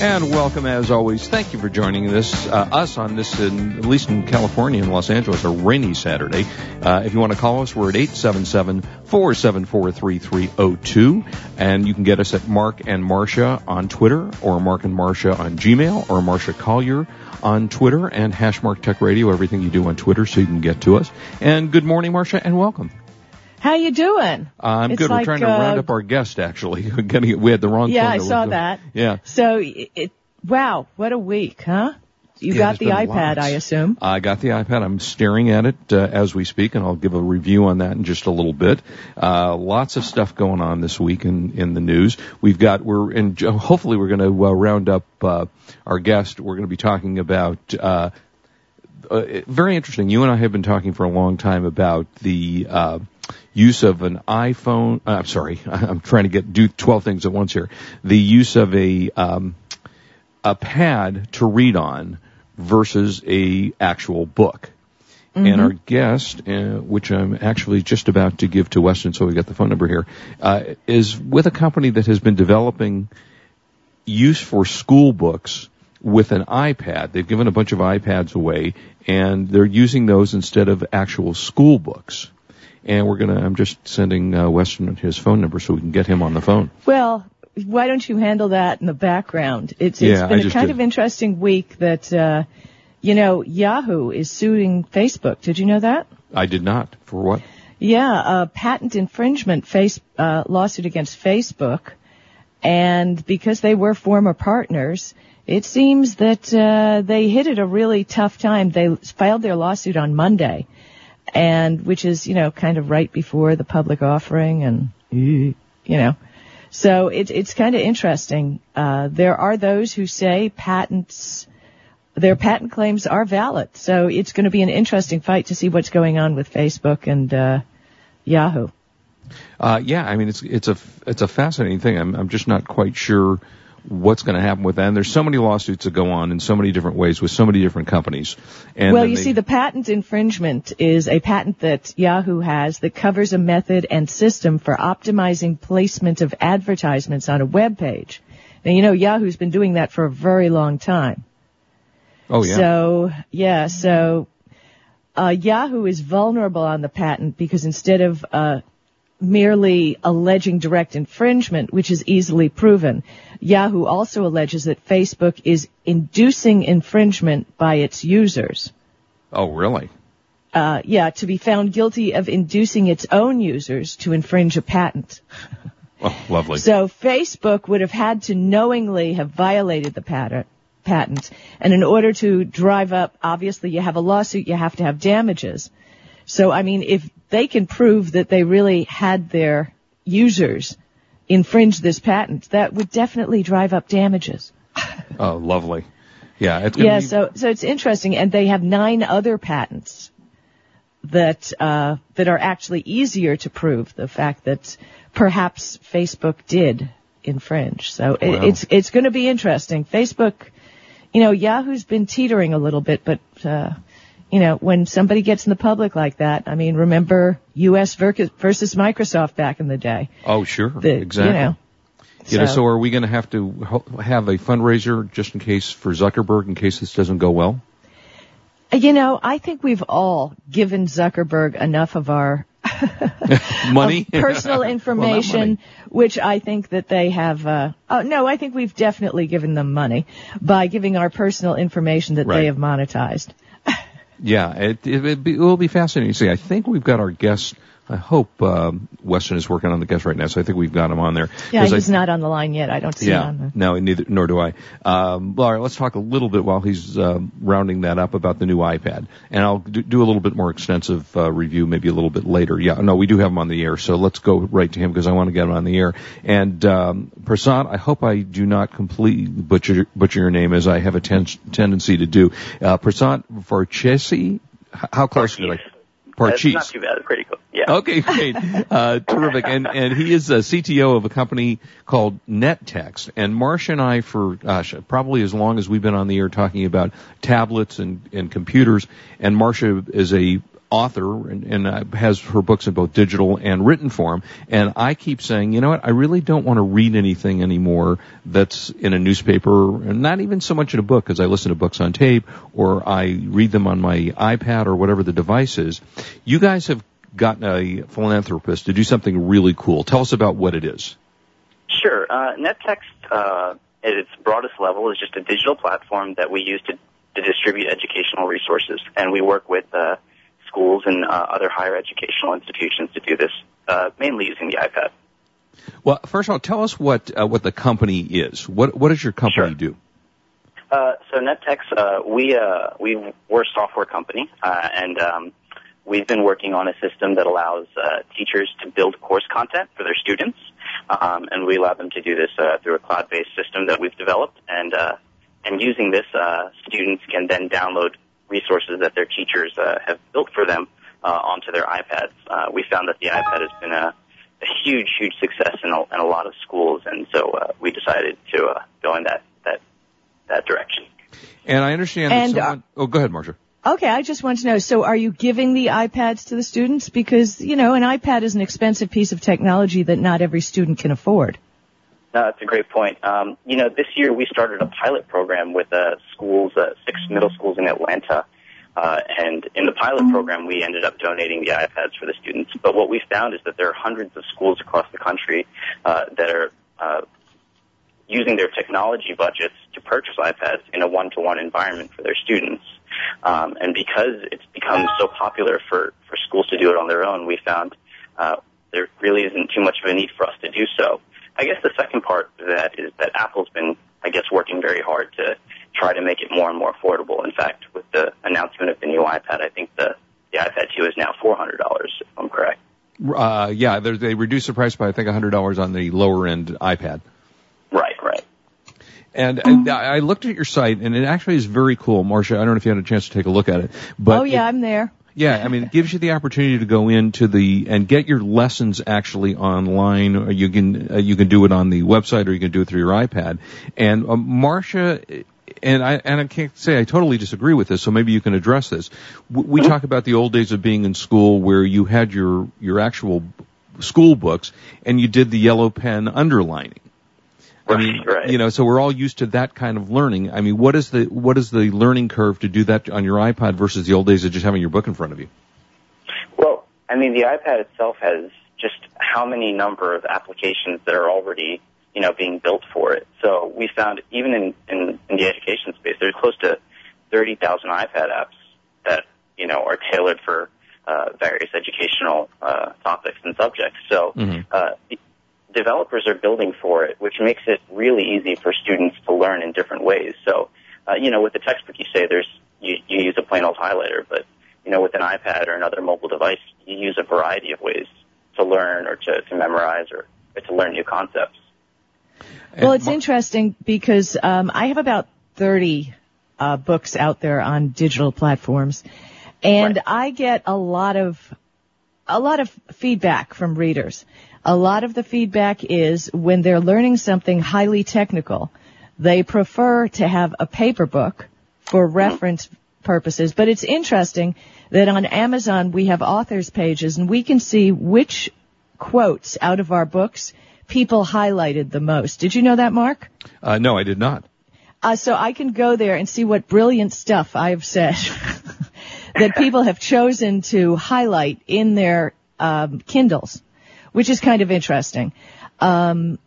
And welcome, as always. Thank you for joining us on this, at least in California and Los Angeles, a rainy Saturday. If you want to call us, we're at 877-474-3302. And you can get us at Mark and Marcia on Twitter, or Mark and Marcia on Gmail, or Marcia Collier on Twitter, and # Tech Radio, everything you do on Twitter, so you can get to us. And good morning, Marcia, and welcome. How you doing? I'm good. We're trying to round up our guest, actually. We had the wrong thing. Yeah, I saw that. Yeah. So, wow, what a week, huh? You got the iPad, I assume. I got the iPad. I'm staring at it as we speak, and I'll give a review on that in just a little bit. Lots of stuff going on this week in the news. Hopefully we're going to round up our guest. We're going to be talking about very interesting. You and I have been talking for a long time about the use of an iPhone. I'm sorry, I'm trying to do 12 things at once here. The use of a pad to read on versus a actual book. Mm-hmm. And our guest, which I'm actually just about to give to Weston, so we got the phone number here, is with a company that has been developing use for school books with an iPad. They've given a bunch of iPads away, and they're using those instead of actual school books. And I'm just sending Weston his phone number so we can get him on the phone. Well, why don't you handle that in the background? It's been a kind of interesting week that, Yahoo is suing Facebook. Did you know that? I did not. For what? Yeah, a patent infringement lawsuit against Facebook. And because they were former partners, it seems that they hit it a really tough time. They filed their lawsuit on Monday. And which is, kind of right before the public offering, and, so it's kind of interesting. There are those who say their patent claims are valid. So it's going to be an interesting fight to see what's going on with Facebook and, Yahoo. It's a fascinating thing. I'm just not quite sure what's going to happen with that. And there's so many lawsuits that go on in so many different ways with so many different companies. And the patent infringement is a patent that Yahoo has that covers a method and system for optimizing placement of advertisements on a web page. Now, Yahoo's been doing that for a very long time. Oh, yeah. So Yahoo is vulnerable on the patent because instead of merely alleging direct infringement, which is easily proven, Yahoo also alleges that Facebook is inducing infringement by its users. Oh, really? To be found guilty of inducing its own users to infringe a patent. Oh, lovely. So Facebook would have had to knowingly have violated the patent. And in order to drive up, obviously, you have a lawsuit, you have to have damages. So, if they can prove that they really had their users infringe this patent, that would definitely drive up damages. Oh, lovely. Yeah. So it's interesting. And they have 9 other patents that are actually easier to prove the fact that perhaps Facebook did infringe. So wow. It's going to be interesting. Facebook, Yahoo's been teetering a little bit, but, when somebody gets in the public like that, remember U.S. versus Microsoft back in the day. Oh, sure. Exactly. So are we going to have to have a fundraiser just in case for Zuckerberg in case this doesn't go well? I think we've all given Zuckerberg enough of our money, of personal information, well, not money. Which I think that they have. I think we've definitely given them money by giving our personal information that they have monetized. Yeah, it will be fascinating to see. I think we've got our guest. I hope Weston is working on the guest right now, so I think we've got him on there. Yeah, he's not on the line yet. I don't see him on there. No, neither, nor do I. All right, let's talk a little bit while he's rounding that up about the new iPad. And I'll do a little bit more extensive review maybe a little bit later. Yeah, no, we do have him on the air, so let's go right to him because I want to get him on the air. And Prashant, I hope I do not completely butcher your name as I have a tendency to do. Prashant Varchesi, how close did I... Varchesi. Not too bad. Pretty cool. Yeah. Okay, great. Terrific. And he is a CTO of a company called NetText. And Marsh and I, for probably as long as we've been on the air talking about tablets and computers, and Marcia is a author and has her books in both digital and written form, and I keep saying, you know what, I really don't want to read anything anymore that's in a newspaper, and not even so much in a book, because I listen to books on tape or I read them on my iPad or whatever the device is. You guys have gotten a philanthropist to do something really cool. Tell us about what it is. Sure. NetText, at its broadest level, is just a digital platform that we use to distribute educational resources, and we work with schools and other higher educational institutions to do this, mainly using the iPad. Well, first of all, tell us what the company is. What does your company do? So NetText, we're a software company, and we've been working on a system that allows teachers to build course content for their students, and we allow them to do this through a cloud-based system that we've developed. And using this, students can then download resources that their teachers have built for them onto their iPads. We found that the iPad has been a huge, huge success in a lot of schools, and so we decided to go in that direction. And I understand that someone... oh, go ahead, Marcia. Okay, I just want to know, so are you giving the iPads to the students? Because, you know, an iPad is an expensive piece of technology that not every student can afford. No, that's a great point. You know, this year we started a pilot program with schools, 6 middle schools in Atlanta, and in the pilot program we ended up donating the iPads for the students. But what we found is that there are hundreds of schools across the country that are using their technology budgets to purchase iPads in a one-to-one environment for their students. And because it's become so popular for schools to do it on their own, we found there really isn't too much of a need for us to do so. I guess the second part of that is that Apple's been, I guess, working very hard to try to make it more and more affordable. In fact, with the announcement of the new iPad, I think the iPad 2 is now $400, if I'm correct. Yeah, they reduced the price by, I think, $100 on the lower-end iPad. Right, right. And I looked at your site, and it actually is very cool. Marcia, I don't know if you had a chance to take a look at it. But I'm there. Yeah, I mean, it gives you the opportunity to go into and get your lessons actually online. Or you can do it on the website, or you can do it through your iPad. And Marcia, and I can't say I totally disagree with this, so maybe you can address this. We talk about the old days of being in school where you had your actual school books and you did the yellow pen underlining. I mean, right. You know, so we're all used to that kind of learning. I mean, what is the learning curve to do that on your iPad versus the old days of just having your book in front of you? Well, I mean, the iPad itself has just how many number of applications that are already, you know, being built for it. So we found even in the education space, there's close to 30,000 iPad apps that, you know, are tailored for various educational topics and subjects. So developers are building for it, which makes it really easy for students to learn in different ways. So, you know, with the textbook, you say you use a plain old highlighter, but, you know, with an iPad or another mobile device, you use a variety of ways to learn or to memorize or to learn new concepts. Well, it's interesting because I have about 30 books out there on digital platforms, and right. I get a lot of feedback from readers. A lot of the feedback is when they're learning something highly technical, they prefer to have a paper book for reference purposes. But it's interesting that on Amazon we have authors pages, and we can see which quotes out of our books people highlighted the most. Did you know that, Mark? No, I did not. So I can go there and see what brilliant stuff I've said that people have chosen to highlight in their Kindles, which is kind of interesting. But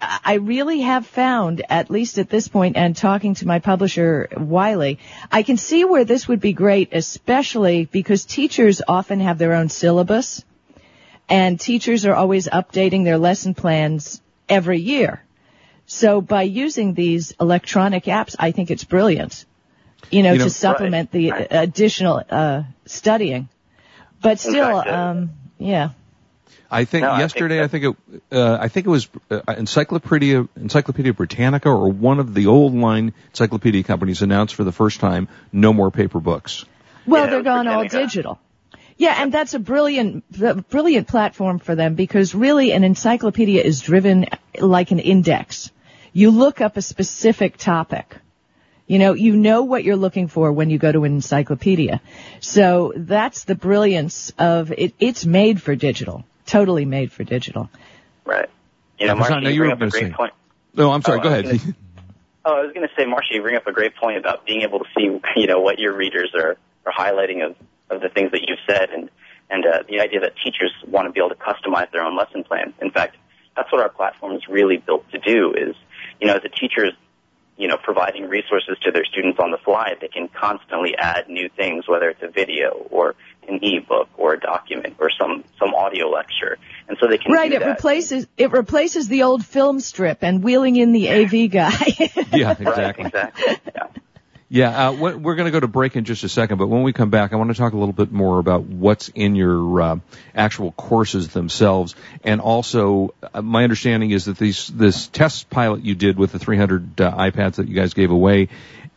I really have found, at least at this point, and talking to my publisher, Wiley, I can see where this would be great, especially because teachers often have their own syllabus, and teachers are always updating their lesson plans every year. So by using these electronic apps, I think it's brilliant, you know to supplement right. the additional studying. But still, yeah. I think I think it was Encyclopedia Britannica or one of the old line encyclopedia companies announced for the first time no more paper books. Well, they're gone all digital. Yeah, and that's a brilliant platform for them, because really an encyclopedia is driven like an index. You look up a specific topic. You know what you're looking for when you go to an encyclopedia. So that's the brilliance of it. It's made for digital. Totally made for digital. Right. Marcia, Prashant, you bring up a great point. No, I'm sorry. Go ahead. I was going to say, Marcia, you bring up a great point about being able to see, what your readers are highlighting of the things that you've said, and the idea that teachers want to be able to customize their own lesson plan. In fact, that's what our platform is really built to do is, the teachers, providing resources to their students on the fly, they can constantly add new things, whether it's a video or an e-book or a document or some audio lecture. And so they can do that. It replaces the old film strip and wheeling in the AV guy. Yeah, exactly. Right, exactly. Yeah. Yeah, we're going to go to break in just a second, but when we come back, I want to talk a little bit more about what's in your actual courses themselves, and also my understanding is that this test pilot you did with the 300 iPads that you guys gave away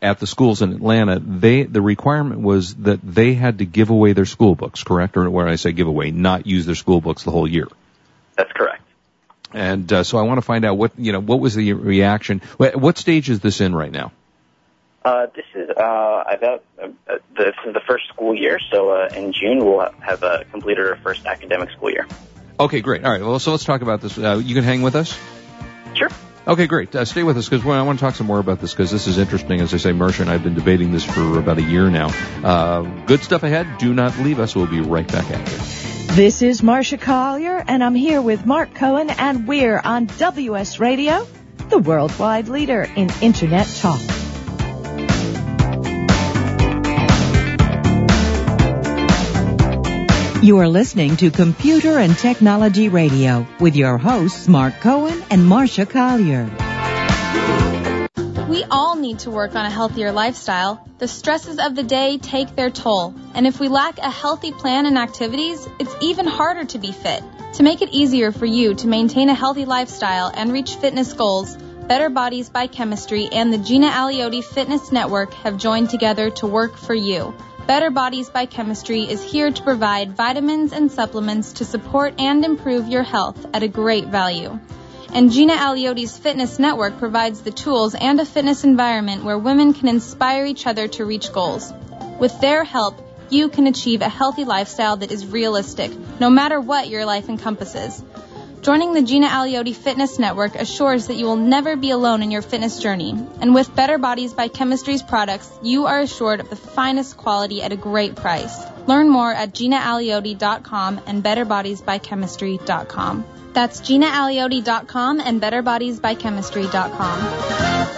at the schools in Atlanta, the requirement was that they had to give away their school books, correct? Or when I say give away, not use their school books the whole year. That's correct. And so I want to find out what was the reaction. What stage is this in right now? This is this is the first school year, so in June we'll have completed our first academic school year. Okay, great. All right, well, so let's talk about this. You can hang with us? Sure. Okay, great. Stay with us, because I want to talk some more about this, because this is interesting. As I say, Marcia and I have been debating this for about a year now. Good stuff ahead. Do not leave us. We'll be right back at you. This is Marcia Collier, and I'm here with Mark Cohen, and we're on WS Radio, the worldwide leader in Internet talk. You are listening to Computer and Technology Radio with your hosts, Mark Cohen and Marcia Collier. We all need to work on a healthier lifestyle. The stresses of the day take their toll. And if we lack a healthy plan and activities, it's even harder to be fit. To make it easier for you to maintain a healthy lifestyle and reach fitness goals, Better Bodies by Chemistry and the Gina Aliotti Fitness Network have joined together to work for you. Better Bodies by Chemistry is here to provide vitamins and supplements to support and improve your health at a great value. And Gina Aliotti's Fitness Network provides the tools and a fitness environment where women can inspire each other to reach goals. With their help, you can achieve a healthy lifestyle that is realistic, no matter what your life encompasses. Joining the Gina Aliotti Fitness Network assures that you will never be alone in your fitness journey. And with Better Bodies by Chemistry's products, you are assured of the finest quality at a great price. Learn more at GinaAliotti.com and BetterBodiesByChemistry.com. That's GinaAliotti.com and BetterBodiesByChemistry.com.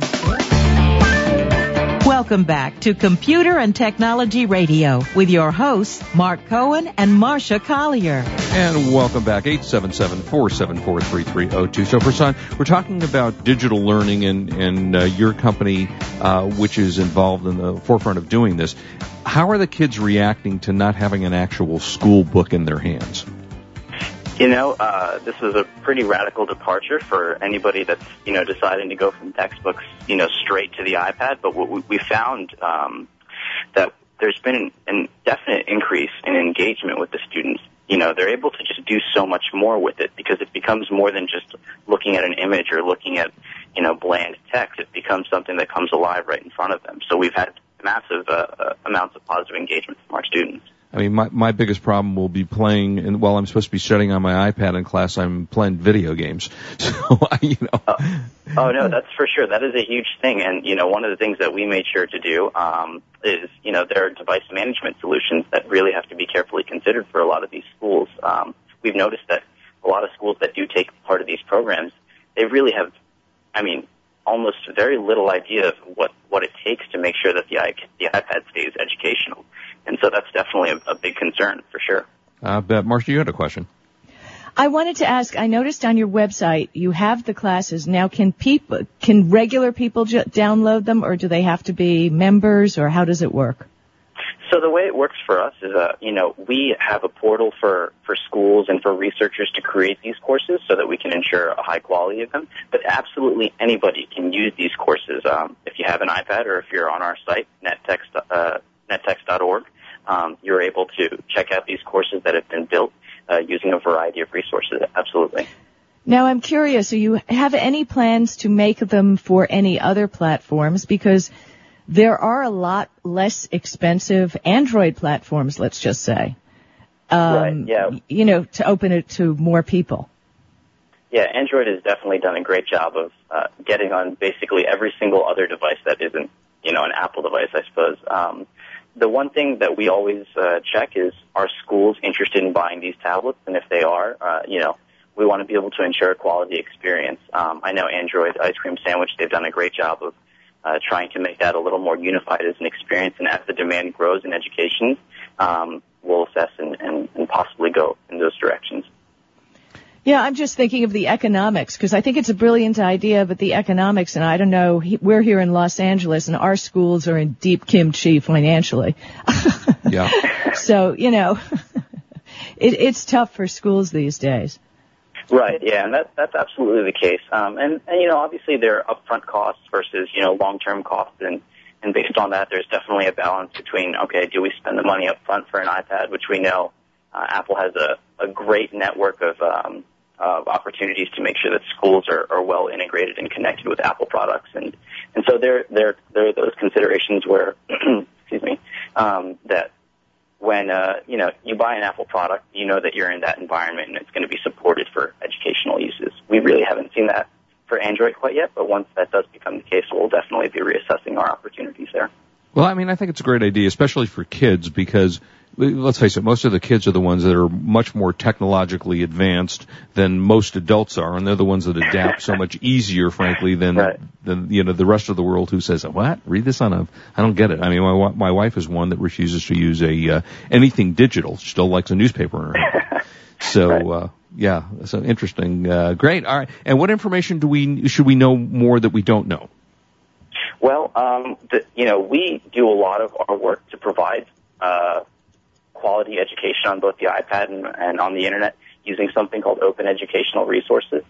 Welcome back to Computer and Technology Radio with your hosts, Mark Cohen and Marcia Collier. And welcome back, 877-474-3302. So, Prashant, we're talking about digital learning and your company, which is involved in the forefront of doing this. How are the kids reacting to not having an actual school book in their hands? You know, this is a pretty radical departure for anybody that's, you know, deciding to go from textbooks, you know, straight to the iPad. But what we found that there's been an definite increase in engagement with the students. You know, they're able to just do so much more with it because it becomes more than just looking at an image or looking at, you know, bland text. It becomes something that comes alive right in front of them. So we've had massive amounts of positive engagement from our students. I mean, my biggest problem will be playing, and while I'm supposed to be studying on my iPad in class, I'm playing video games. So, you know. Oh, no, that's for sure. That is a huge thing. And, you know, one of the things that we made sure to do is, you know, there are device management solutions that really have to be carefully considered for a lot of these schools. We've noticed that a lot of schools that do take part of these programs, they really have, I mean, almost very little idea of what it takes to make sure that the iPad stays educational. And so that's definitely a big concern, for sure. But Marcia, you had a question. I wanted to ask, I noticed on your website you have the classes. Now, can regular people download them, or do they have to be members, or how does it work? So the way it works for us is, you know, we have a portal for schools and for researchers to create these courses so that we can ensure a high quality of them. But absolutely anybody can use these courses. If you have an iPad or if you're on our site, NetText.org, you're able to check out these courses that have been built using a variety of resources. Absolutely. Now, I'm curious, do you have any plans to make them for any other platforms? Because there are a lot less expensive Android platforms, let's just say, right, yeah. You know, to open it to more people. Yeah, Android has definitely done a great job of getting on basically every single other device that isn't, you know, an Apple device, I suppose. The one thing that we always check is, are schools interested in buying these tablets? And if they are, you know, we want to be able to ensure a quality experience. I know Android Ice Cream Sandwich, they've done a great job of trying to make that a little more unified as an experience, and as the demand grows in education, we'll assess and possibly go in those directions. Yeah, I'm just thinking of the economics, because I think it's a brilliant idea, but the economics, and I don't know, we're here in Los Angeles, and our schools are in deep kimchi financially. Yeah. So, you know, it's tough for schools these days. Right, yeah, and that's absolutely the case. And you know, obviously there are upfront costs versus, you know, long-term costs, and based on that, there's definitely a balance between, okay, do we spend the money upfront for an iPad, which we know Apple has a great network of opportunities to make sure that schools are well integrated and connected with Apple products, and so there are those considerations where, excuse me, that. When, you know, you buy an Apple product, you know that you're in that environment and it's going to be supported for educational uses. We really haven't seen that for Android quite yet, but once that does become the case, we'll definitely be reassessing our opportunities there. Well, I mean, I think it's a great idea, especially for kids, because let's face it, most of the kids are the ones that are much more technologically advanced than most adults are, and they're the ones that adapt so much easier, frankly, than you know, the rest of the world who says, "What? Read this on a? I don't get it." I mean, my wife is one that refuses to use anything digital; she still likes a newspaper. So yeah, so interesting. Great. All right. And what information should we know more that we don't know? Well, you know, we do a lot of our work to provide quality education on both the iPad and on the Internet using something called Open Educational Resources,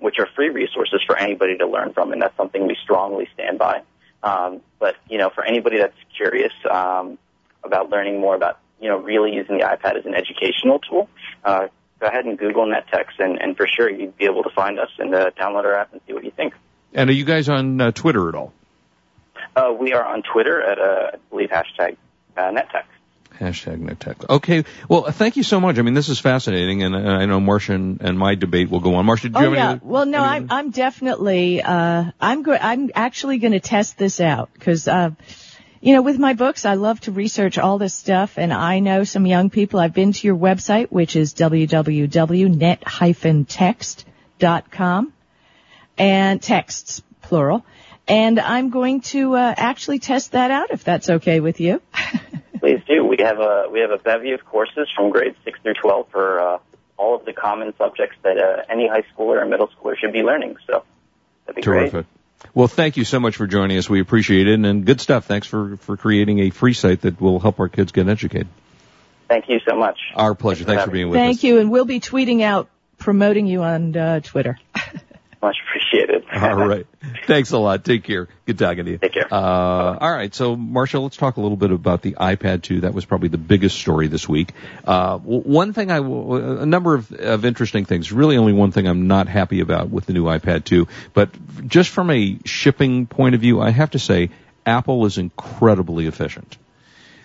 which are free resources for anybody to learn from, and that's something we strongly stand by. But, you know, for anybody that's curious about learning more about you know, really using the iPad as an educational tool, go ahead and Google NetText, and for sure you'd be able to find us and download our app and see what you think. And are you guys on Twitter at all? We are on Twitter at, I believe, hashtag NetText. Hashtag NetText. Okay. Well, thank you so much. I mean, this is fascinating, and I know Marcia and my debate will go on. Marcia, do you have any? Well, no, I'm definitely I'm actually going to test this out because you know, with my books, I love to research all this stuff, and I know some young people. I've been to your website, which is www.net-text.com, and texts plural. And I'm going to actually test that out, if that's okay with you. Please do. We have a bevy of courses from grades 6 through 12 for all of the common subjects that any high schooler or middle schooler should be learning. So that'd be terrific. Great. Well, thank you so much for joining us. We appreciate it, and good stuff. Thanks for creating a free site that will help our kids get educated. Thank you so much. Our pleasure. Thanks for being with us. Thank you, and we'll be tweeting out, promoting you on Twitter. Much appreciated. All right. Thanks a lot. Take care. Good talking to you. Take care. All right. So, Marcia, let's talk a little bit about the iPad 2. That was probably the biggest story this week. One thing a number of interesting things. Really only one thing I'm not happy about with the new iPad 2. But just from a shipping point of view, I have to say Apple is incredibly efficient.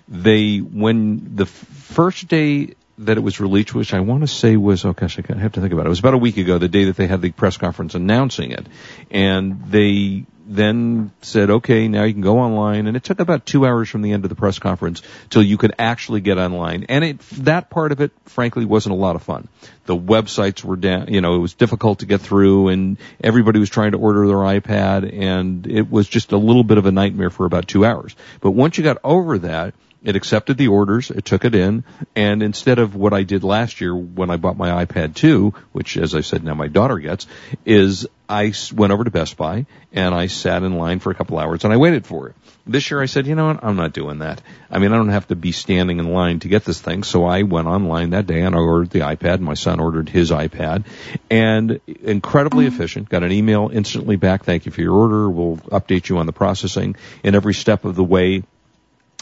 When the first day that it was released, which I want to say was, oh gosh, I have to think about it. It was about a week ago, the day that they had the press conference announcing it. And they then said, okay, now you can go online. And it took about 2 hours from the end of the press conference till you could actually get online. And that part of it, frankly, wasn't a lot of fun. The websites were down, you know, it was difficult to get through, and everybody was trying to order their iPad, and it was just a little bit of a nightmare for about 2 hours. But once you got over that, it accepted the orders, it took it in, and instead of what I did last year when I bought my iPad 2, which, as I said, now my daughter gets, is I went over to Best Buy, and I sat in line for a couple hours, and I waited for it. This year I said, you know what, I'm not doing that. I mean, I don't have to be standing in line to get this thing, so I went online that day, and I ordered the iPad, and my son ordered his iPad, and incredibly efficient, got an email instantly back, thank you for your order, we'll update you on the processing, and every step of the way,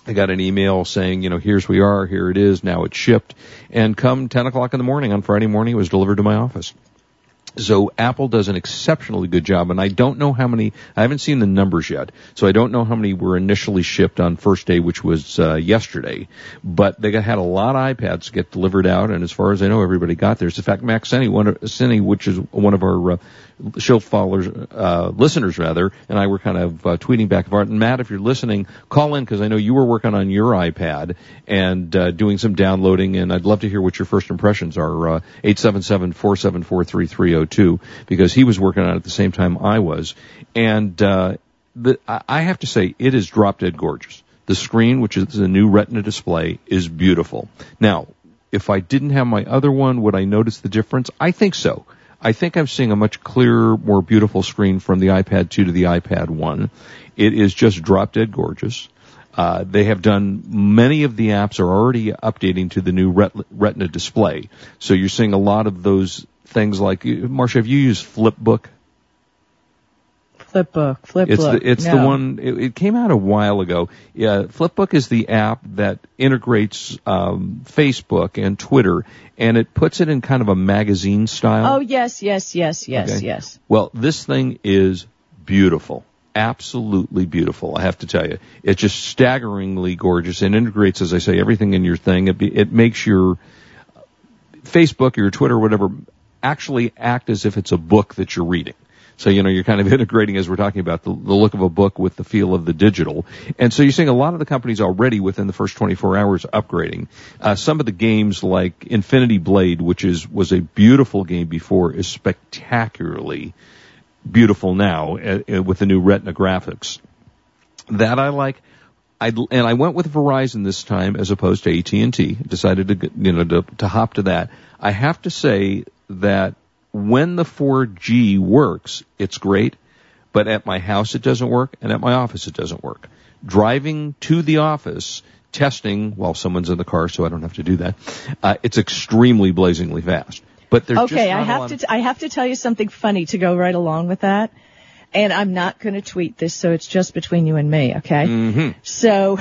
I got an email saying, you know, here it is, now it's shipped. And come 10 o'clock in the morning, on Friday morning, it was delivered to my office. So Apple does an exceptionally good job, and I don't know how many, I haven't seen the numbers yet, so I don't know how many were initially shipped on first day, which was yesterday. But they had a lot of iPads get delivered out, and as far as I know, everybody got theirs. In fact, Max Senny, which is one of our show followers, listeners rather, and I were kind of tweeting back and forth. And Matt, if you're listening, call in, because I know you were working on your iPad and doing some downloading, and I'd love to hear what your first impressions are. 877-474-3302, because he was working on it at the same time I was. And I have to say, it is drop dead gorgeous. The screen, which is a new Retina display, is beautiful. Now, if I didn't have my other one, would I notice the difference? I think so. I think I'm seeing a much clearer, more beautiful screen from the iPad 2 to the iPad 1. It is just drop-dead gorgeous. They have done, many of the apps are already updating to the new Retina display. So you're seeing a lot of those things like, Marcia, have you used Flipbook? Flipbook. It's the one, it came out a while ago. Yeah, Flipbook is the app that integrates Facebook and Twitter, and it puts it in kind of a magazine style. Oh, yes. Okay. Yes. Well, this thing is beautiful. Absolutely beautiful, I have to tell you. It's just staggeringly gorgeous and integrates, as I say, everything in your thing. It makes your Facebook or your Twitter or whatever actually act as if it's a book that you're reading. So, you know, you're kind of integrating, as we're talking about, the look of a book with the feel of the digital. And so you're seeing a lot of the companies already within the first 24 hours upgrading. Some of the games like Infinity Blade, which was a beautiful game before, is spectacularly beautiful now with the new Retina graphics. That I like. And I went with Verizon this time as opposed to AT&T. Decided to hop to that. I have to say that when the 4G works, it's great, but at my house it doesn't work, and at my office it doesn't work. Driving to the office, testing while someone's in the car, so I don't have to do that, it's extremely blazingly fast. But there's okay, I have to tell you something funny to go right along with that, and I'm not going to tweet this, so it's just between you and me, okay? Mm-hmm. So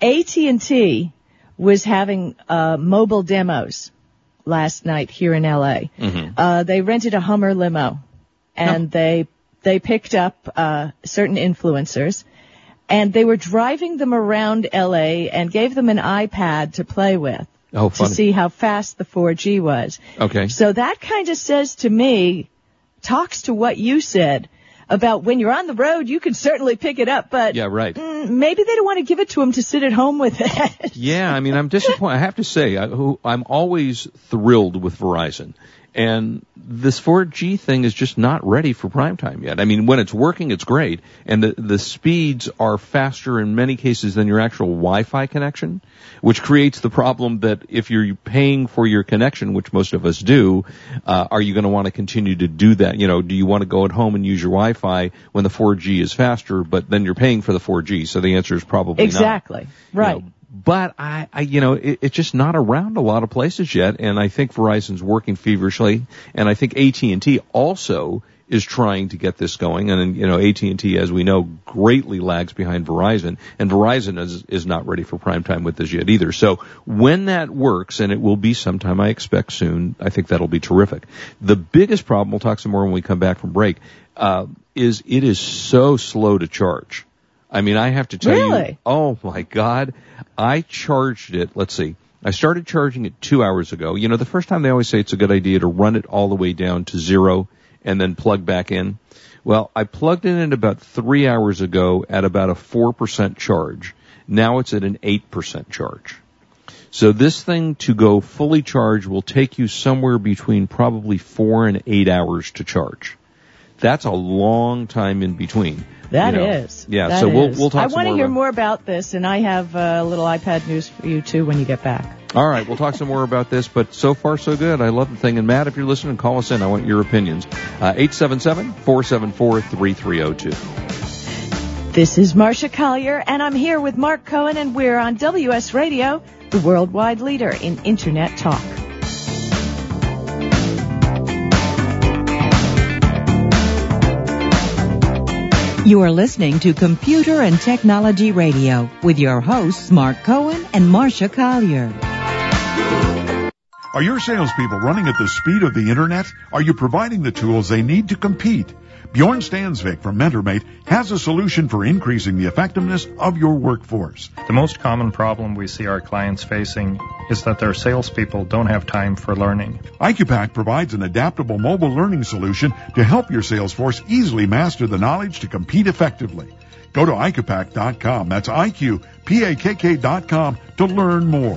AT&T was having mobile demos last night here in L.A. Mm-hmm. They rented a Hummer limo, and they picked up certain influencers, and they were driving them around L.A. and gave them an iPad to play with to see how fast the 4G was. Okay. So that kind of says to me, talks to what you said about when you're on the road, you can certainly pick it up, but maybe they don't want to give it to him to sit at home with it. Yeah, I mean, I'm disappointed. I have to say, I'm always thrilled with Verizon. And this 4G thing is just not ready for prime time yet. I mean, when it's working, it's great. And the speeds are faster in many cases than your actual Wi-Fi connection, which creates the problem that if you're paying for your connection, which most of us do, are you going to want to continue to do that? You know, do you want to go at home and use your Wi-Fi when the 4G is faster, but then you're paying for the 4G? So the answer is probably not. Exactly. Right. You know, but I you know, it's just not around a lot of places yet, and I think Verizon's working feverishly, and I think AT&T also is trying to get this going, and you know, AT&T, as we know, greatly lags behind Verizon, and Verizon is not ready for prime time with this yet either. So when that works, and it will be sometime, I expect soon, I think that'll be terrific. The biggest problem, we'll talk some more when we come back from break, is it is so slow to charge. I mean, I have to tell you, oh, my God, I charged it. Let's see. I started charging it 2 hours ago. You know, the first time they always say it's a good idea to run it all the way down to zero and then plug back in. Well, I plugged it in about 3 hours ago at about a 4% charge. Now it's at an 8% charge. So this thing to go fully charged will take you somewhere between probably 4 and 8 hours to charge. That's a long time in between. That is. Yeah, that so we'll talk some more. I want to hear more about this, and I have a little iPad news for you, too, when you get back. All right, we'll talk some more about this, but so far so good. I love the thing. And, Matt, if you're listening, call us in. I want your opinions. 877-474-3302. This is Marcia Collier, and I'm here with Mark Cohen, and we're on WS Radio, the worldwide leader in Internet talk. You are listening to Computer and Technology Radio with your hosts, Mark Cohen and Marcia Collier. Are your salespeople running at the speed of the Internet? Are you providing the tools they need to compete? Bjorn Stansvik from MentorMate has a solution for increasing the effectiveness of your workforce. The most common problem we see our clients facing is that their salespeople don't have time for learning. IQPACK provides an adaptable mobile learning solution to help your sales force easily master the knowledge to compete effectively. Go to IQPACK.com. That's IQPACK.com to learn more.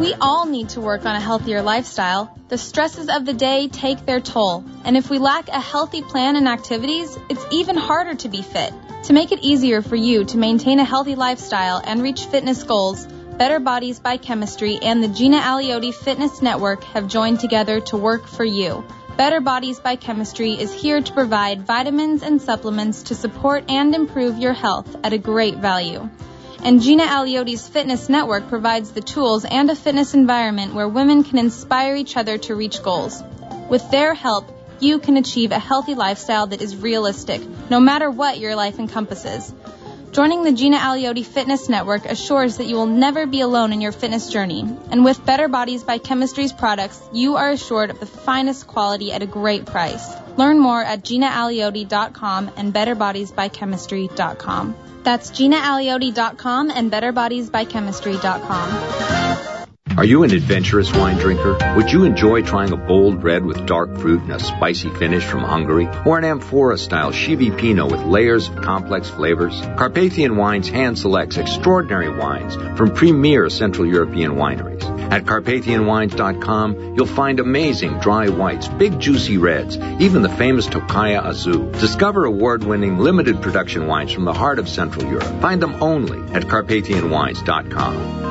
We all need to work on a healthier lifestyle. The stresses of the day take their toll, and if we lack a healthy plan and activities, it's even harder to be fit. To make it easier for you to maintain a healthy lifestyle and reach fitness goals, Better Bodies by Chemistry and the Gina Aliotti Fitness Network have joined together to work for you. Better Bodies by Chemistry is here to provide vitamins and supplements to support and improve your health at a great value. And Gina Aliotti's Fitness Network provides the tools and a fitness environment where women can inspire each other to reach goals. With their help, you can achieve a healthy lifestyle that is realistic, no matter what your life encompasses. Joining the Gina Aliotti Fitness Network assures that you will never be alone in your fitness journey. And with Better Bodies by Chemistry's products, you are assured of the finest quality at a great price. Learn more at GinaAliotti.com and BetterBodiesByChemistry.com. That's GinaAliotti.com and BetterBodiesByChemistry.com. Are you an adventurous wine drinker? Would you enjoy trying a bold red with dark fruit and a spicy finish from Hungary? Or an amphora-style Chianti Pinot with layers of complex flavors? Carpathian Wines hand-selects extraordinary wines from premier Central European wineries. At CarpathianWines.com, you'll find amazing dry whites, big juicy reds, even the famous Tokaja Azul. Discover award-winning limited production wines from the heart of Central Europe. Find them only at CarpathianWines.com.